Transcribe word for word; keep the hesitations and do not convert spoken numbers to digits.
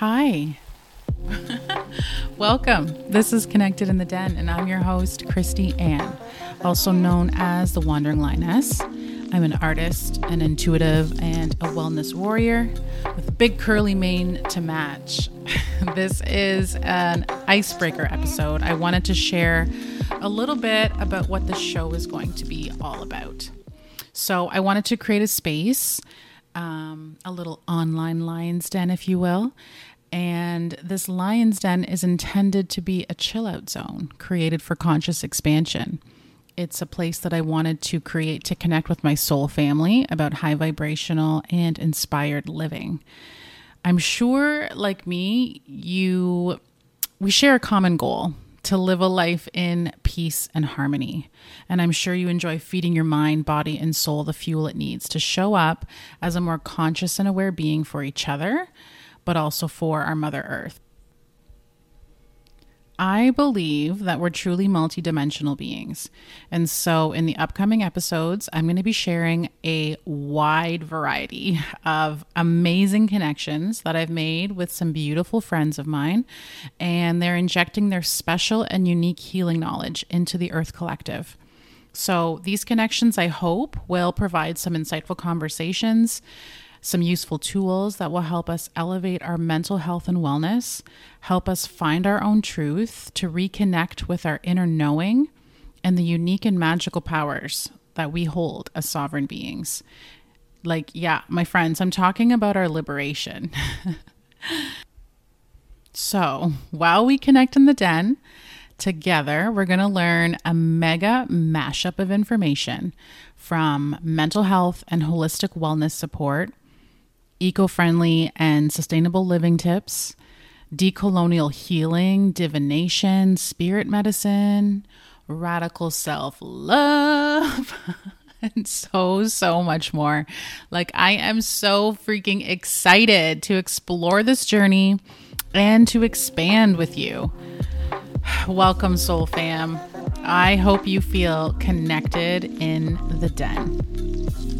Hi. Welcome. This is Connected in the Den, and I'm your host, Christy Ann, also known as The Wandering Lioness. I'm an artist, an intuitive, and a wellness warrior with a big curly mane to match. This is an icebreaker episode. I wanted to share a little bit about what the show is going to be all about. So I wanted to create a space, um, a little online lion's den, if you will. And this lion's den is intended to be a chill out zone created for conscious expansion. It's a place that I wanted to create to connect with my soul family about high vibrational and inspired living. I'm sure, like me, you, we share a common goal to live a life in peace and harmony. And I'm sure you enjoy feeding your mind, body, and soul the fuel it needs to show up as a more conscious and aware being for each other, but also for our Mother Earth. I believe that we're truly multidimensional beings. And so in the upcoming episodes, I'm going to be sharing a wide variety of amazing connections that I've made with some beautiful friends of mine, and they're injecting their special and unique healing knowledge into the Earth Collective. So these connections, I hope, will provide some insightful conversations, some useful tools that will help us elevate our mental health and wellness, help us find our own truth, to reconnect with our inner knowing and the unique and magical powers that we hold as sovereign beings. Like, yeah, my friends, I'm talking about our liberation. So while we connect in the den together, we're going to learn a mega mashup of information from mental health and holistic wellness support, eco-friendly and sustainable living tips, decolonial healing, divination, spirit medicine, radical self-love, and so, so much more. Like, I am so freaking excited to explore this journey and to expand with you. Welcome, Soul Fam. I hope you feel connected in the den.